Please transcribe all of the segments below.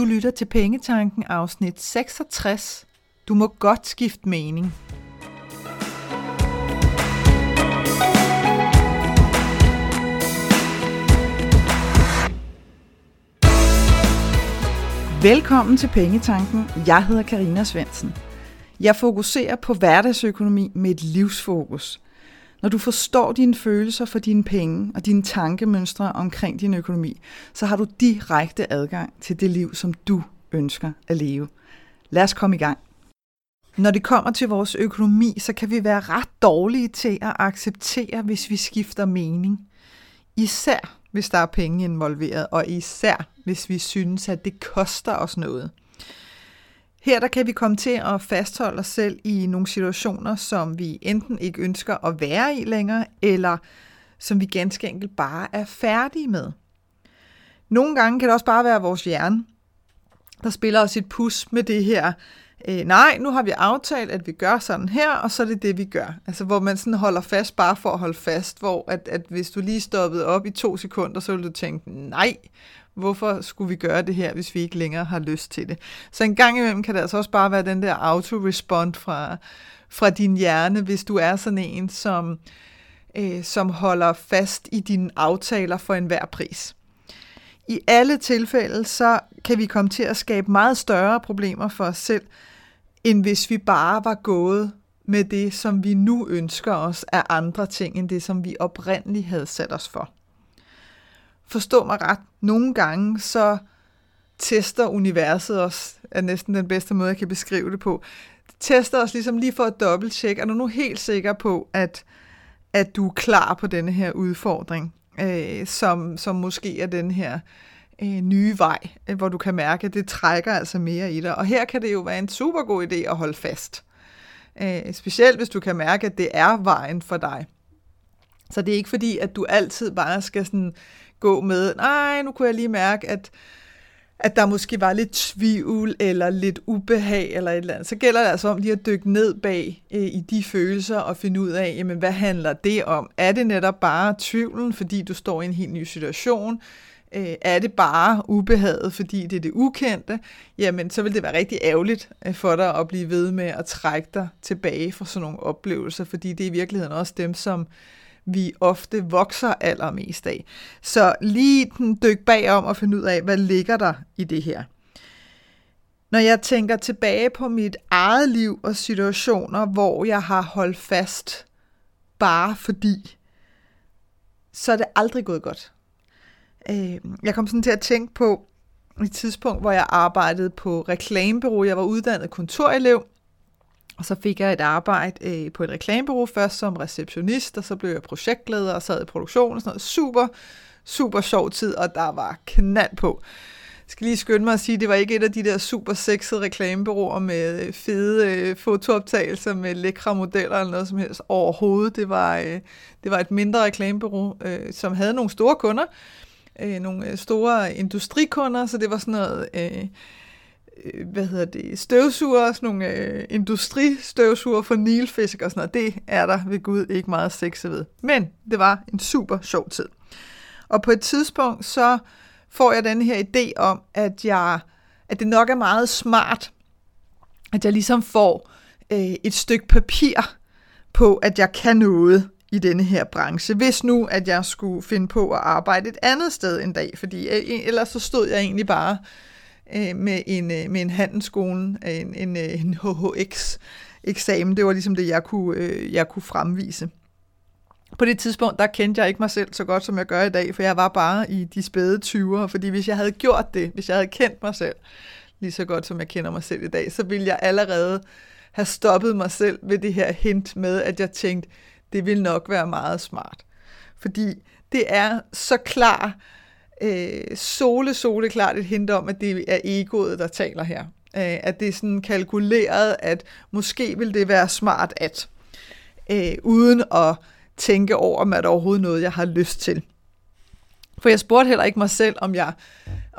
Du lytter til Pengetanken afsnit 66. Du må godt skifte mening. Velkommen til Pengetanken. Jeg hedder Carina Svendsen. Jeg fokuserer på hverdagsøkonomi med et livsfokus. Når du forstår dine følelser for dine penge og dine tankemønstre omkring din økonomi, så har du direkte adgang til det liv, som du ønsker at leve. Lad os komme i gang. Når det kommer til vores økonomi, så kan vi være ret dårlige til at acceptere, hvis vi skifter mening. Især hvis der er penge involveret, og især hvis vi synes, at det koster os noget. Her der kan vi komme til at fastholde os selv i nogle situationer, som vi enten ikke ønsker at være i længere, eller som vi ganske enkelt bare er færdige med. Nogle gange kan det også bare være vores hjerne, der spiller os et pus med det her. Nej, nu har vi aftalt, at vi gør sådan her, og så er det det, vi gør. Altså, hvor man sådan holder fast bare for at holde fast, hvor at hvis du lige stoppede op i 2 sekunder, så ville du tænke, nej, hvorfor skulle vi gøre det her, hvis vi ikke længere har lyst til det? Så en gang imellem kan det altså også bare være den der autorespond fra din hjerne, hvis du er sådan en, som holder fast i dine aftaler for enhver pris. I alle tilfælde, så kan vi komme til at skabe meget større problemer for os selv, end hvis vi bare var gået med det, som vi nu ønsker os af andre ting, end det, som vi oprindeligt havde sat os for. Forstå mig ret, nogle gange så tester universet os, er næsten den bedste måde, jeg kan beskrive det på. Det tester os ligesom lige for at dobbelttjekke, er du nu helt sikker på, at du er klar på denne her udfordring, som måske er den her nye vej, hvor du kan mærke, at det trækker altså mere i dig. Og her kan det jo være en super god idé at holde fast. Specielt hvis du kan mærke, at det er vejen for dig. Så det er ikke fordi, at du altid bare skal sådan gå med, nej, nu kunne jeg lige mærke, at der måske var lidt tvivl, eller lidt ubehag, eller et eller andet. Så gælder det altså om lige at dykke ned bag i de følelser, og finde ud af, jamen, hvad handler det om? Er det netop bare tvivlen, fordi du står i en helt ny situation? Er det bare ubehaget, fordi det er det ukendte? Jamen, så vil det være rigtig ærgerligt for dig at blive ved med at trække dig tilbage fra sådan nogle oplevelser, fordi det er i virkeligheden også dem, som vi ofte vokser allermest af. Så lige dyk bagom og finde ud af, hvad ligger der i det her. Når jeg tænker tilbage på mit eget liv og situationer, hvor jeg har holdt fast bare fordi, så er det aldrig gået godt. Jeg kom sådan til at tænke på et tidspunkt, hvor jeg arbejdede på reklamebureau. Jeg var uddannet kontorelev. Og så fik jeg et arbejde på et reklamebureau, først som receptionist, og så blev jeg projektleder og sad i produktion og sådan noget. Super, super sjov tid, og der var knald på. Jeg skal lige skynde mig at sige, det var ikke et af de der super sexede reklamebureauer med fede fotooptagelser med lækre modeller eller noget som helst overhovedet. Det var et mindre reklamebureau, som havde nogle store kunder, nogle store industrikunder, så det var sådan noget støvsuger, sådan nogle industristøvsuger for nilfisk og sådan noget. Det er der ved Gud ikke meget sexet ved. Men det var en super sjov tid. Og på et tidspunkt, så får jeg den her idé om, at det nok er meget smart, at jeg ligesom får et stykke papir på, at jeg kan noget i denne her branche, hvis nu, at jeg skulle finde på at arbejde et andet sted en dag, fordi ellers så stod jeg egentlig bare med en handelsskolen, en HHX-eksamen. Det var ligesom det, jeg kunne fremvise. På det tidspunkt, der kendte jeg ikke mig selv så godt, som jeg gør i dag, for jeg var bare i de spæde 20'ere, fordi hvis jeg havde gjort det, hvis jeg havde kendt mig selv lige så godt, som jeg kender mig selv i dag, så ville jeg allerede have stoppet mig selv ved det her hint med, at jeg tænkte, det ville nok være meget smart. Fordi det er så klart, soleklart et hint om, at det er egoet, der taler her. At det er sådan kalkuleret, at måske vil det være smart at, uden at tænke over, om det overhovedet noget, jeg har lyst til. For jeg spurgte heller ikke mig selv, om jeg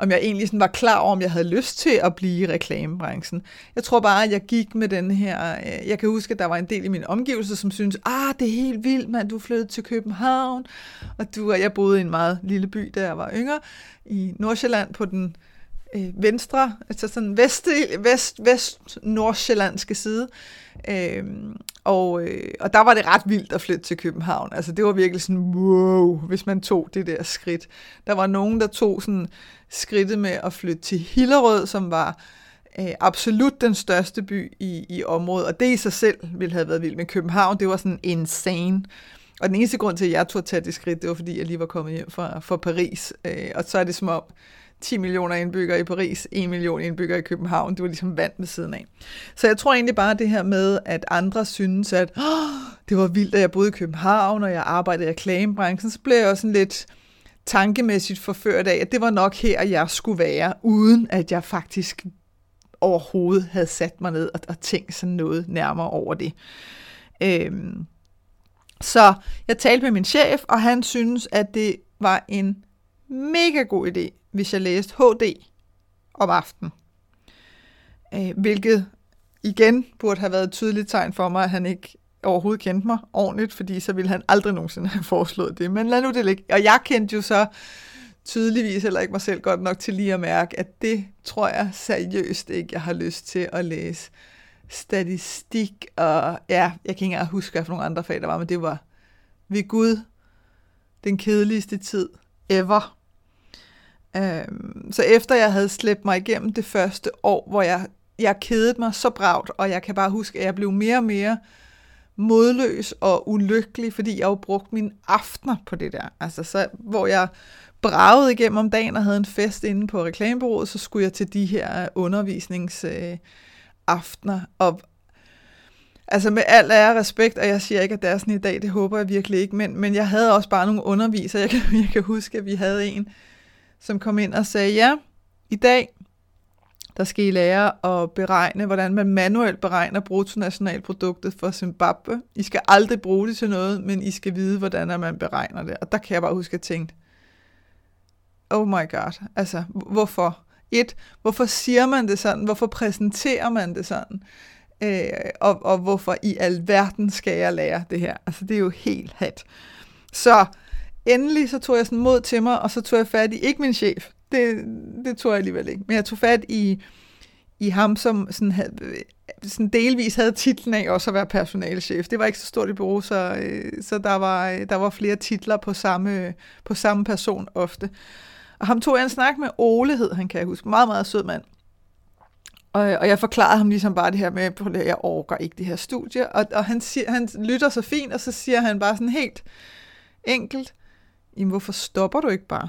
egentlig sådan var klar over, om jeg havde lyst til at blive i reklamebranchen. Jeg tror bare, at jeg gik med den her. Jeg kan huske, at der var en del i min omgivelse, som syntes, det er helt vildt, mand, du flyttede til København. Og jeg boede i en meget lille by, da jeg var yngre, i Nordsjælland på den venstre, altså sådan vest-nordsjællandske side. Og der var det ret vildt at flytte til København. Altså det var virkelig sådan, wow, hvis man tog det der skridt. Der var nogen, der tog sådan skridtet med at flytte til Hillerød, som var absolut den største by i området. Og det i sig selv ville have været vildt. Men København, det var sådan insane. Og den eneste grund til, at jeg tog at tage det skridt, det var fordi, jeg lige var kommet hjem fra Paris. Og så er det som om 10 millioner indbyggere i Paris, 1 million indbyggere i København. Det var ligesom vand ved siden af. Så jeg tror egentlig bare det her med, at andre synes, at det var vildt, at jeg boede i København, og jeg arbejdede i reklamebranchen. Så blev jeg også sådan lidt tankemæssigt forført af, at det var nok her, jeg skulle være, uden at jeg faktisk overhovedet havde sat mig ned og tænkt sådan noget nærmere over det. Så jeg talte med min chef, og han synes, at det var en mega god idé, hvis jeg læste HD om aftenen. Hvilket igen burde have været et tydeligt tegn for mig, at han ikke overhovedet kendte mig ordentligt, fordi så ville han aldrig nogensinde have foreslået det. Men lad nu det ligge. Og jeg kendte jo så tydeligvis heller ikke mig selv godt nok til lige at mærke, at det tror jeg seriøst ikke, jeg har lyst til at læse statistik, og ja, jeg kan ikke engang huske, hvad for nogle andre fag der var, men det var ved Gud den kedeligste tid ever. Så efter jeg havde slæbt mig igennem det første år, hvor jeg kedede mig så bragt, og jeg kan bare huske, at jeg blev mere og mere modløs og ulykkelig, fordi jeg jo brugte mine aftener på det der. Altså, så, hvor jeg bragede igennem om dagen og havde en fest inde på reklamebureauet, så skulle jeg til de her undervisningsaftener. Og altså med al ære og respekt, og jeg siger ikke, at det er sådan i dag, det håber jeg virkelig ikke, men jeg havde også bare nogle undervisere. Jeg kan huske, at vi havde en, som kom ind og sagde, ja, i dag, der skal I lære at beregne, hvordan man manuelt beregner bruttonationalproduktet for Zimbabwe. I skal aldrig bruge det til noget, men I skal vide, hvordan man beregner det. Og der kan jeg bare huske, at jeg tænkte, oh my god, altså, hvorfor? Hvorfor siger man det sådan? Hvorfor præsenterer man det sådan? Og hvorfor i alverden skal jeg lære det her? Altså, det er jo helt hat. Så endelig så tog jeg sådan mod til mig, og så tog jeg fat i, ikke min chef, det tog jeg alligevel ikke, men jeg tog fat i ham, som sådan delvis havde titlen af også at være personalechef. Det var ikke så stort et bureau, så der var flere titler på samme person ofte. Og ham tog jeg en snak med, Ole hed han, kan jeg huske, meget, meget sød mand. Og jeg forklarede ham ligesom bare det her med, at jeg orker ikke det her studie, og han lytter så fint, og så siger han bare sådan helt enkelt, jamen, hvorfor stopper du ikke bare?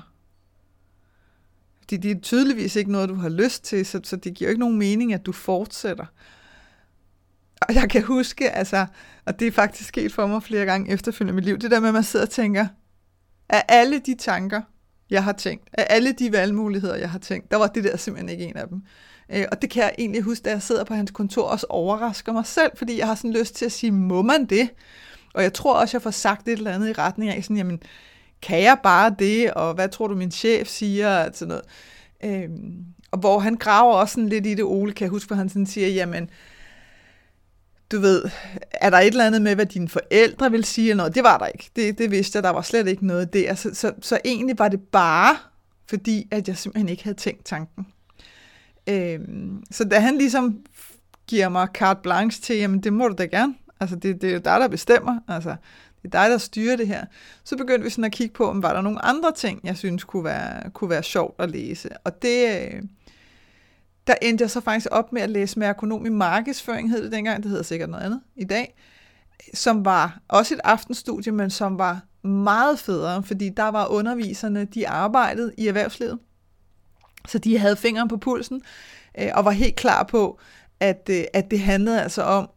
Fordi det er tydeligvis ikke noget, du har lyst til, så det giver jo ikke nogen mening, at du fortsætter. Og jeg kan huske, altså, og det er faktisk sket for mig flere gange efterfølgende i mit liv, det der med, at man sidder og tænker, af alle de tanker, jeg har tænkt, af alle de valgmuligheder, jeg har tænkt, der var det der simpelthen ikke en af dem. Og det kan jeg egentlig huske, da jeg sidder på hans kontor, også overrasker mig selv, fordi jeg har sådan lyst til at sige, må man det? Og jeg tror også, jeg får sagt et eller andet i retning af, sådan, jamen, kan jeg bare det, og hvad tror du, min chef siger, og sådan noget. Og hvor han graver også sådan lidt i det, Ole, kan jeg huske, hvor han sådan siger, jamen, du ved, er der et eller andet med, hvad dine forældre vil sige, eller noget? Det var der ikke. Det vidste jeg, der var slet ikke noget der. Så egentlig var det bare, fordi at jeg simpelthen ikke havde tænkt tanken. Så da han ligesom giver mig carte blanche til, jamen, det må du da gerne. Altså, det er jo dig, der bestemmer. Altså, det er dig, der styrer det her. Så begyndte vi sådan at kigge på, om var der nogle andre ting, jeg synes kunne være sjovt at læse. Og der endte jeg så faktisk op med at læse merkonom i markedsføring, hed det dengang. Det hedder sikkert noget andet i dag. Som var også et aftenstudie, men som var meget federe, fordi der var underviserne, de arbejdede i erhvervslivet. Så de havde fingeren på pulsen og var helt klar på, at det handlede altså om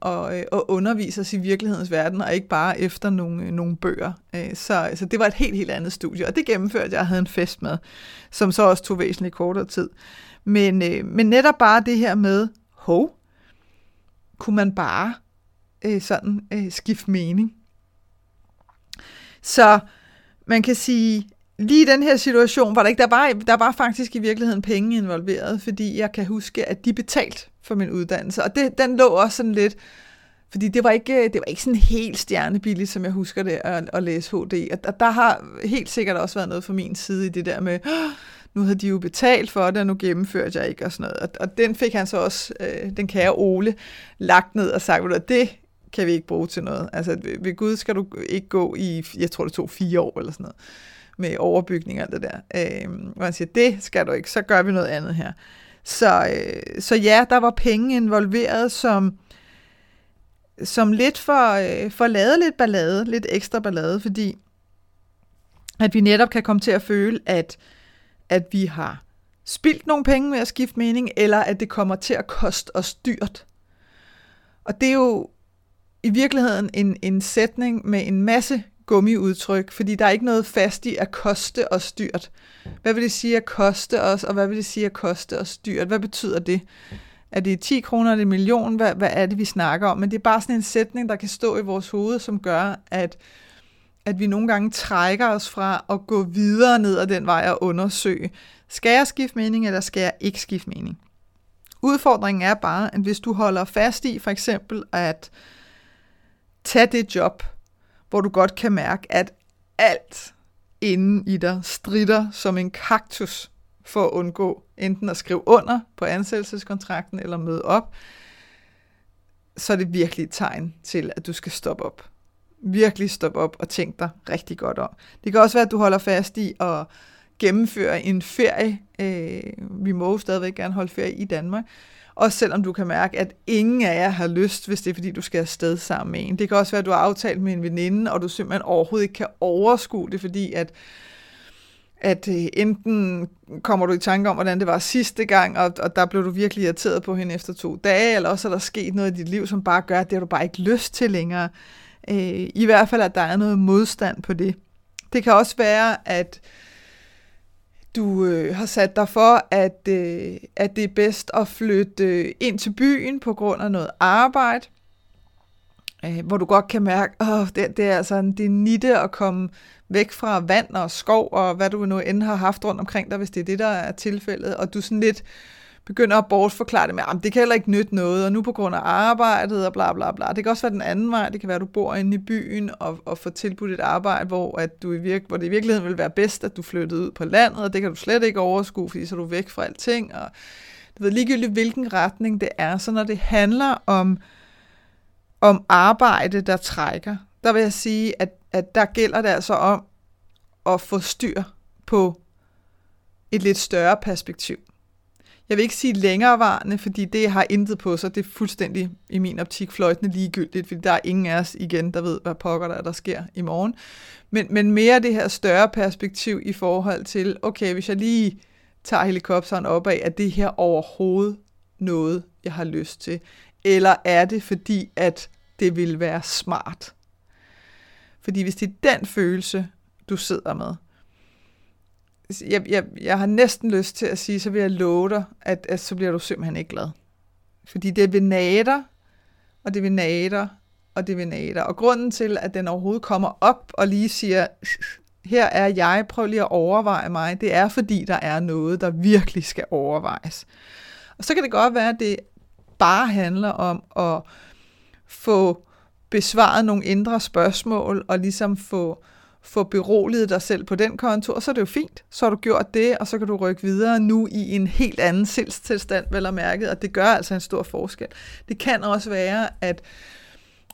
at undervise os i virkelighedens verden, og ikke bare efter nogle bøger. Så det var et helt, helt andet studie, og det gennemførte jeg havde en fest med, som så også tog væsentligt kortere tid. Men netop bare det her med, kunne man bare sådan skifte mening. Så man kan sige, lige i den her situation var der ikke, der var faktisk i virkeligheden penge involveret, fordi jeg kan huske, at de betalte for min uddannelse, og den lå også sådan lidt, fordi det var ikke sådan helt stjernebilligt, som jeg husker det, at læse HD, og der har helt sikkert også været noget fra min side i det der med, nu havde de jo betalt for det, og nu gennemførte jeg ikke, og sådan noget. Og den fik han så også, den kære Ole, lagt ned og sagt, at det kan vi ikke bruge til noget. Altså, ved Gud skal du ikke gå i, jeg tror det tog 4 år, eller sådan noget, med overbygning og det der. Og han siger, det skal du ikke, så gør vi noget andet her. Så ja, der var penge involveret, som lidt for lavet lidt ballade, lidt ekstra ballade, fordi at vi netop kan komme til at føle, at vi har spildt nogle penge med at skifte mening, eller at det kommer til at koste os dyrt. Og det er jo i virkeligheden en sætning med en masse gummiudtryk, fordi der er ikke noget fast i at koste os dyrt. Hvad vil det sige at koste os, og hvad vil det sige at koste os dyrt? Hvad betyder det? Er det 10 kroner, eller 1 million? Hvad er det, vi snakker om? Men det er bare sådan en sætning, der kan stå i vores hoved, som gør, at vi nogle gange trækker os fra at gå videre ned ad den vej og undersøge, skal jeg skifte mening, eller skal jeg ikke skifte mening? Udfordringen er bare, at hvis du holder fast i for eksempel at tage det job, hvor du godt kan mærke, at alt inden i dig stritter som en kaktus for at undgå enten at skrive under på ansættelseskontrakten eller møde op, så er det virkelig et tegn til, at du skal stoppe op. Virkelig stoppe op og tænke dig rigtig godt om. Det kan også være, at du holder fast i at gennemføre en ferie. Vi må jo stadigvæk gerne holde ferie i Danmark. Også selvom du kan mærke, at ingen af jer har lyst, hvis det er, fordi du skal afsted sammen med en. Det kan også være, at du har aftalt med en veninde, og du simpelthen overhovedet ikke kan overskue det, fordi at enten kommer du i tanke om, hvordan det var sidste gang, og der blev du virkelig irriteret på hende efter 2 dage, eller også er der sket noget i dit liv, som bare gør, at det har du bare ikke lyst til længere. I hvert fald, at der er noget modstand på det. Det kan også være, at du har sat dig for, at det er bedst at flytte ind til byen på grund af noget arbejde, hvor du godt kan mærke, det er altså det nitte at komme væk fra vand og skov, og hvad du nu end har haft rundt omkring dig, hvis det er det, der er tilfældet, og du sådan lidt begynder at bortforklare det med, at det kan heller ikke nytte noget, og nu på grund af arbejdet, og bla bla bla. Det kan også være den anden vej, det kan være, at du bor inde i byen, og får tilbudt et arbejde, hvor det i virkeligheden vil være bedst, at du flyttede ud på landet, og det kan du slet ikke overskue, fordi så er du væk fra alting, og du ved ligegyldigt, hvilken retning det er. Så når det handler om arbejde, der trækker, der vil jeg sige, at der gælder det altså om at få styr på et lidt større perspektiv. Jeg vil ikke sige længerevarende, fordi det har intet på sig. Det er fuldstændig, i min optik, fløjtende ligegyldigt, fordi der er ingen af os igen, der ved, hvad pokker der sker i morgen. Men mere det her større perspektiv i forhold til, okay, hvis jeg lige tager helikopteren op af, er det her overhovedet noget, jeg har lyst til? Eller er det fordi, at det ville være smart? Fordi hvis det er den følelse, du sidder med, jeg har næsten lyst til at sige, så vil jeg love dig, at så bliver du simpelthen ikke glad. Fordi det vil nage dig, og det vil nage dig, og det vil nage dig. Og grunden til, at den overhovedet kommer op og lige siger, her er jeg, prøv lige at overveje mig, det er fordi, der er noget, der virkelig skal overvejes. Og så kan det godt være, at det bare handler om at få besvaret nogle indre spørgsmål, og ligesom få beroliget dig selv på den konto, og så er det jo fint, så har du gjort det, og så kan du rykke videre nu i en helt anden sindstilstand, vel og mærket, og det gør altså en stor forskel. Det kan også være,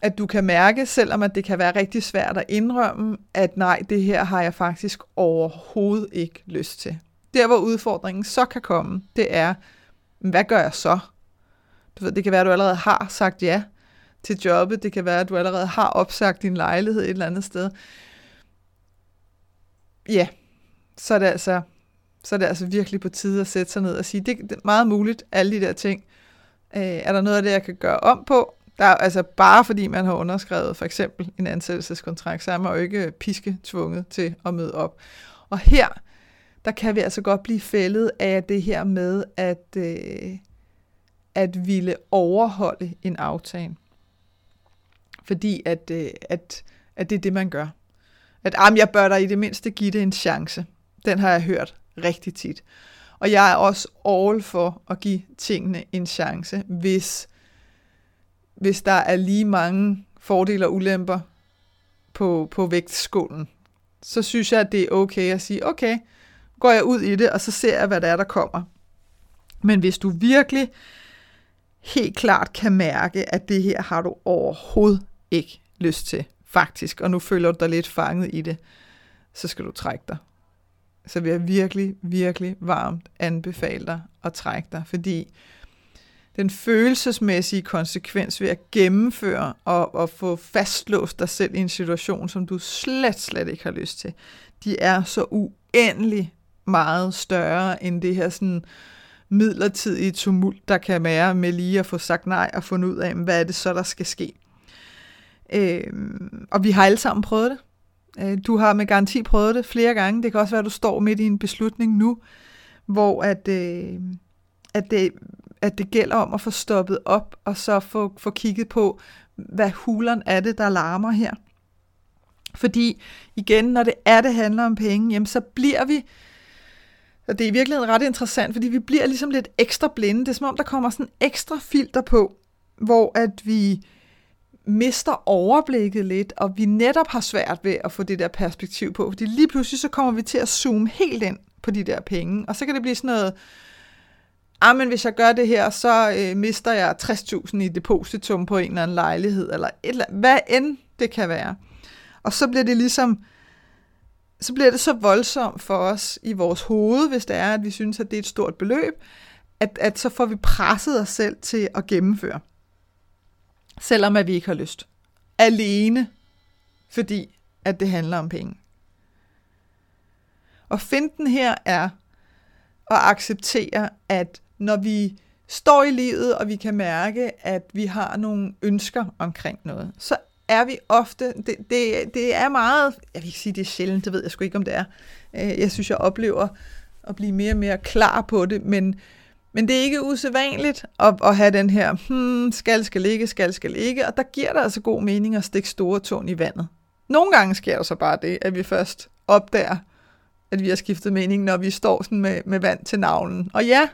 at du kan mærke, selvom at det kan være rigtig svært at indrømme, at nej, det her har jeg faktisk overhovedet ikke lyst til. Der, hvor udfordringen så kan komme, det er, hvad gør jeg så? Du ved, det kan være, at du allerede har sagt ja til jobbet, det kan være, at du allerede har opsagt din lejlighed et eller andet sted. Ja, så er det altså virkelig på tide at sætte sig ned og sige, det er meget muligt, alle de der ting. Er der noget af det, jeg kan gøre om på? Der er altså bare fordi man har underskrevet for eksempel en ansættelseskontrakt, så er man jo ikke pisketvunget til at møde op. Og her, der kan vi altså godt blive fældet af det her med at ville overholde en aftale. Fordi at det er det, man gør. At jeg bør da i det mindste give det en chance. Den har jeg hørt rigtig tit. Og jeg er også all for at give tingene en chance, hvis der er lige mange fordele og ulemper på vægtskålen. Så synes jeg, at det er okay at sige, okay, går jeg ud i det, og så ser jeg, hvad der er, der kommer. Men hvis du virkelig helt klart kan mærke, at det her har du overhovedet ikke lyst til, faktisk, og nu føler du dig lidt fanget i det, så skal du trække dig. Så vil jeg virkelig, virkelig varmt anbefale dig at trække dig, fordi den følelsesmæssige konsekvens ved at gennemføre og få fastlåst dig selv i en situation, som du slet ikke har lyst til, de er så uendelig meget større end det her sådan midlertidige tumult, der kan være med lige at få sagt nej og fundet ud af, hvad er det så, der skal ske. Og vi har alle sammen prøvet det. Du har med garanti prøvet det flere gange. Det kan også være, at du står midt i en beslutning nu, hvor at det gælder om at få stoppet op, og så få kigget på, hvad huleren er det, der larmer her. Fordi igen, når det handler om penge, jamen så bliver vi, og det er i virkeligheden ret interessant, fordi vi bliver ligesom lidt ekstra blinde. Det er som om, der kommer sådan ekstra filter på, hvor at vi mister overblikket lidt, og vi netop har svært ved at få det der perspektiv på, fordi lige pludselig så kommer vi til at zoome helt ind på de der penge, og så kan det blive sådan noget, men hvis jeg gør det her, så mister jeg 60.000 i depositum på en eller anden lejlighed, eller et eller andet, hvad end det kan være. Og så bliver det ligesom, så bliver det så voldsomt for os i vores hoved, hvis det er, at vi synes, at det er et stort beløb, at så får vi presset os selv til at gennemføre. Selvom at vi ikke har lyst. Alene, fordi at det handler om penge. Og finten her er at acceptere, at når vi står i livet, og vi kan mærke, at vi har nogle ønsker omkring noget, så er vi ofte, det er meget, jeg vil ikke sige, det er sjældent, det ved jeg sgu ikke, om det er. Jeg synes, jeg oplever at blive mere og mere klar på det, men det er ikke usædvanligt at have den her, skal ikke, og der giver der altså god mening at stikke store tåen i vandet. Nogle gange sker der så bare det, at vi først opdager, at vi har skiftet mening, når vi står sådan med vand til navlen. Og ja,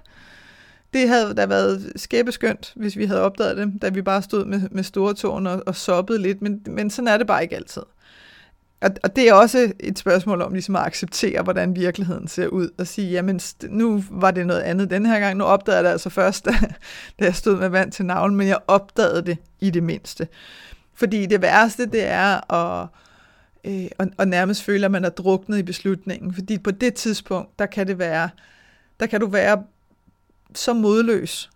det havde da været skæbeskønt, hvis vi havde opdaget det, da vi bare stod med store tåen og soppede lidt, men sådan er det bare ikke altid. Og det er også et spørgsmål om ligesom at acceptere, hvordan virkeligheden ser ud, og sige, jamen nu var det noget andet den her gang, nu opdagede jeg det altså først, da jeg stod med vand til navlen, men jeg opdagede det i det mindste. Fordi det værste, det er at nærmest føle, at man er druknet i beslutningen, fordi på det tidspunkt, der kan du være så modløs,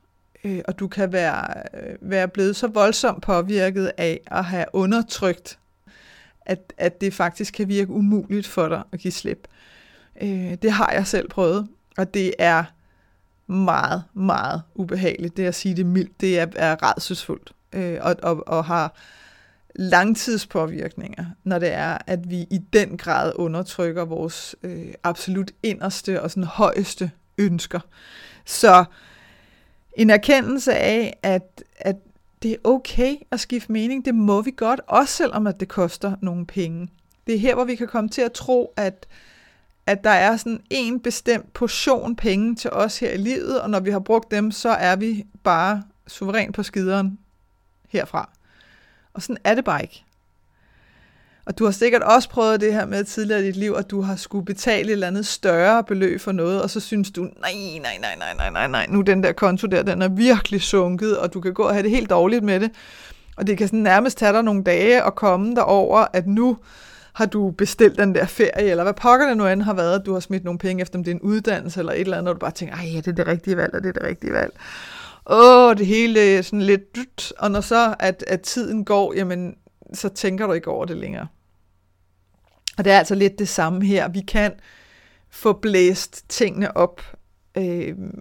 og du kan være blevet så voldsomt påvirket af at have undertrykt, at det faktisk kan virke umuligt for dig at give slip. Det har jeg selv prøvet, og det er meget, meget ubehageligt. Det at sige det mildt, det er rædselsfuldt, og har langtidspåvirkninger, når det er, at vi i den grad undertrykker vores absolut inderste og sådan højeste ønsker. Så en erkendelse af, at det er okay at skifte mening, det må vi godt, også selvom at det koster nogle penge. Det er her, hvor vi kan komme til at tro, at der er sådan en bestemt portion penge til os her i livet, og når vi har brugt dem, så er vi bare suveræn på skideren herfra. Og sådan er det bare ikke. Og du har sikkert også prøvet det her med tidligere i dit liv, at du har skulle betale et eller andet større beløb for noget, og så synes du, nej, nu den der konto der, den er virkelig sunket, og du kan gå og have det helt dårligt med det. Og det kan sådan nærmest tage dig nogle dage og komme derover, at nu har du bestilt den der ferie, eller hvad pokker det nu end har været, at du har smidt nogle penge efter, om det er en uddannelse eller et eller andet, og du bare tænker, ej, det er det rigtige valg, og det er det rigtige valg. Det hele sådan lidt dyt, og når så at tiden går, jamen, så tænker du ikke over det længere. Og det er altså lidt det samme her. Vi kan få blæst tingene op,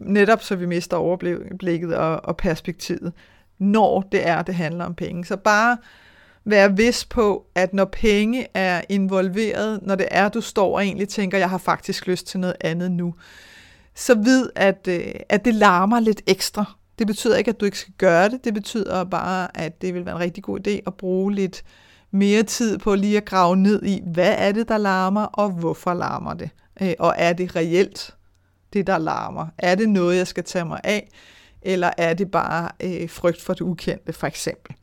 netop så vi mister overblikket og perspektivet, når det handler om penge. Så bare være vis på, at når penge er involveret, når det er, du står og egentlig tænker, jeg har faktisk lyst til noget andet nu, så vid, at det larmer lidt ekstra. Det betyder ikke, at du ikke skal gøre det. Det betyder bare, at det vil være en rigtig god idé at bruge lidt mere tid på lige at grave ned i, hvad er det, der larmer, og hvorfor larmer det? Og er det reelt, det der larmer? Er det noget, jeg skal tage mig af? Eller er det bare frygt for det ukendte, for eksempel?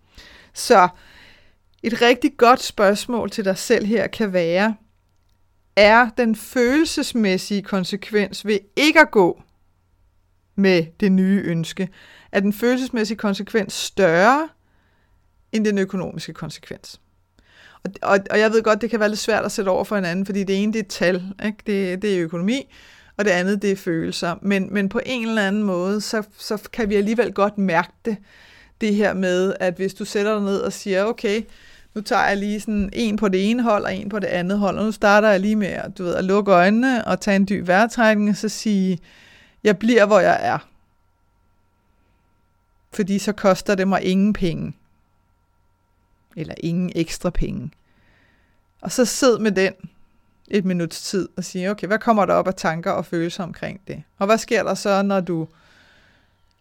Så et rigtig godt spørgsmål til dig selv her kan være, er den følelsesmæssige konsekvens ved ikke at gå med det nye ønske? Er den følelsesmæssige konsekvens større end den økonomiske konsekvens? Og jeg ved godt, det kan være lidt svært at sætte over for hinanden, fordi det ene det er tal, ikke? Det er økonomi, og det andet det er følelser. Men på en eller anden måde, så kan vi alligevel godt mærke det her med, at hvis du sætter dig ned og siger, okay, nu tager jeg lige sådan en på det ene hold og en på det andet hold, og nu starter jeg lige med at lukke øjnene og tage en dyb vejrtrækning og så sige, jeg bliver, hvor jeg er. Fordi så koster det mig ingen penge. Eller ingen ekstra penge. Og så sid med den et minuts tid og sige, okay, hvad kommer der op af tanker og følelser omkring det? Og hvad sker der så, når du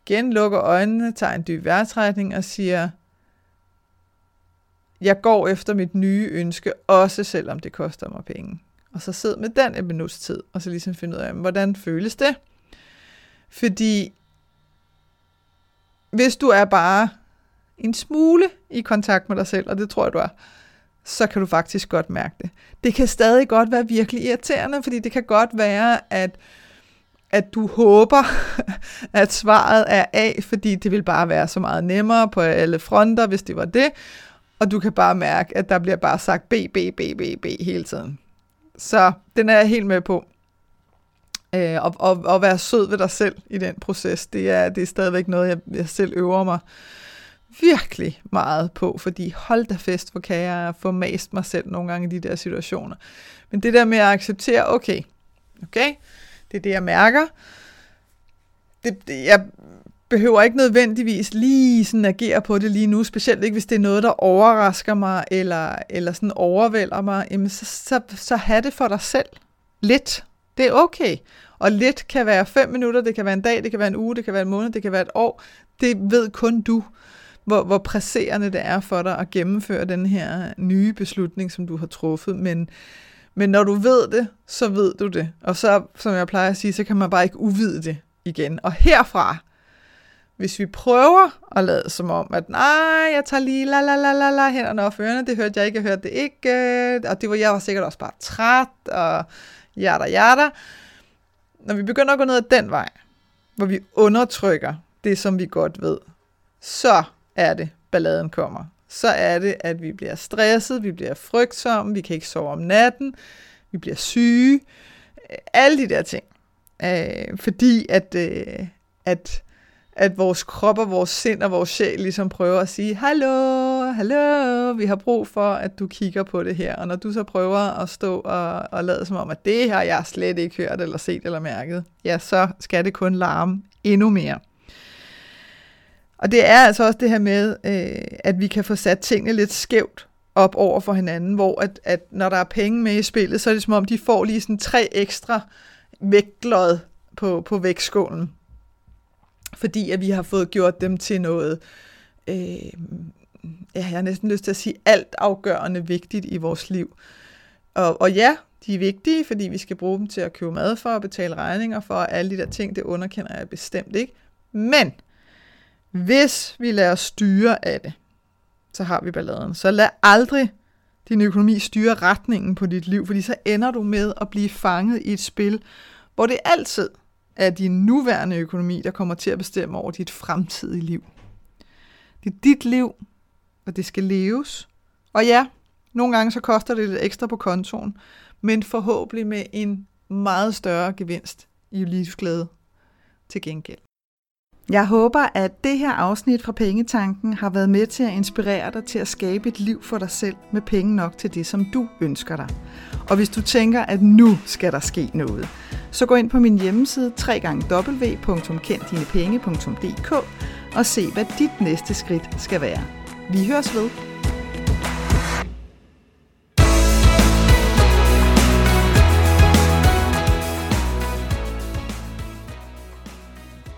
genlukker øjnene, tager en dyb vejrtrækning og siger, jeg går efter mit nye ønske, også selvom det koster mig penge. Og så sid med den et minuts tid, og så ligesom finde ud af, hvordan føles det? Fordi hvis du er bare en smule i kontakt med dig selv, og det tror jeg, du er, så kan du faktisk godt mærke det. Det kan stadig godt være virkelig irriterende, fordi det kan godt være, at du håber, at svaret er A, fordi det vil bare være så meget nemmere på alle fronter, hvis det var det, og du kan bare mærke, at der bliver bare sagt B, B, B, B, B hele tiden. Så den er jeg helt med på. Og være sød ved dig selv i den proces, det er stadigvæk noget, jeg selv øver mig virkelig meget på, fordi hold da fest, hvor kan jeg få mast mig selv nogle gange i de der situationer. Men det der med at acceptere, okay, det er det, jeg mærker. Jeg behøver ikke nødvendigvis lige sådan agere på det lige nu, specielt ikke, hvis det er noget, der overrasker mig, eller sådan overvælder mig, jamen så have det for dig selv lidt. Det er okay. Og lidt kan være 5 minutter, det kan være en dag, det kan være en uge, det kan være en måned, det kan være et år. Det ved kun du, hvor presserende det er for dig at gennemføre den her nye beslutning, som du har truffet. Men når du ved det, så ved du det. Og så, som jeg plejer at sige, så kan man bare ikke uvide det igen. Og herfra, hvis vi prøver at lade som om, at nej, jeg tager lige la hænderne og ørerne, det hørte jeg ikke, jeg hørte det ikke, og jeg var sikkert også bare træt, og jada. Når vi begynder at gå ned ad den vej, hvor vi undertrykker det, som vi godt ved, så er det, balladen kommer. Så er det, at vi bliver stresset, vi bliver frygtsomme, vi kan ikke sove om natten, vi bliver syge, alle de der ting. Fordi at vores krop og vores sind og vores sjæl ligesom prøver at sige, hallo, vi har brug for, at du kigger på det her. Og når du så prøver at stå og lade som om, at det her, jeg slet ikke hørt eller set eller mærket, ja, så skal det kun larme endnu mere. Og det er altså også det her med, at vi kan få sat tingene lidt skævt op over for hinanden, hvor at når der er penge med i spillet, så er det som om, de får lige sådan 3 ekstra vægtlod på vægtskålen. Fordi at vi har fået gjort dem til noget, jeg har næsten lyst til at sige, altafgørende vigtigt i vores liv. Og ja, de er vigtige, fordi vi skal bruge dem til at købe mad for, og betale regninger for, og alle de der ting, det underkender jeg bestemt ikke. Men hvis vi lader os styre af det, så har vi balladen. Så lad aldrig din økonomi styre retningen på dit liv, fordi så ender du med at blive fanget i et spil, hvor det altid er din nuværende økonomi, der kommer til at bestemme over dit fremtidige liv. Det er dit liv, og det skal leves. Og ja, nogle gange så koster det lidt ekstra på kontoen, men forhåbentlig med en meget større gevinst i livsglæde til gengæld. Jeg håber, at det her afsnit fra Pengetanken har været med til at inspirere dig til at skabe et liv for dig selv med penge nok til det, som du ønsker dig. Og hvis du tænker, at nu skal der ske noget, så gå ind på min hjemmeside www.kenddinepenge.dk og se, hvad dit næste skridt skal være. Vi høres ved.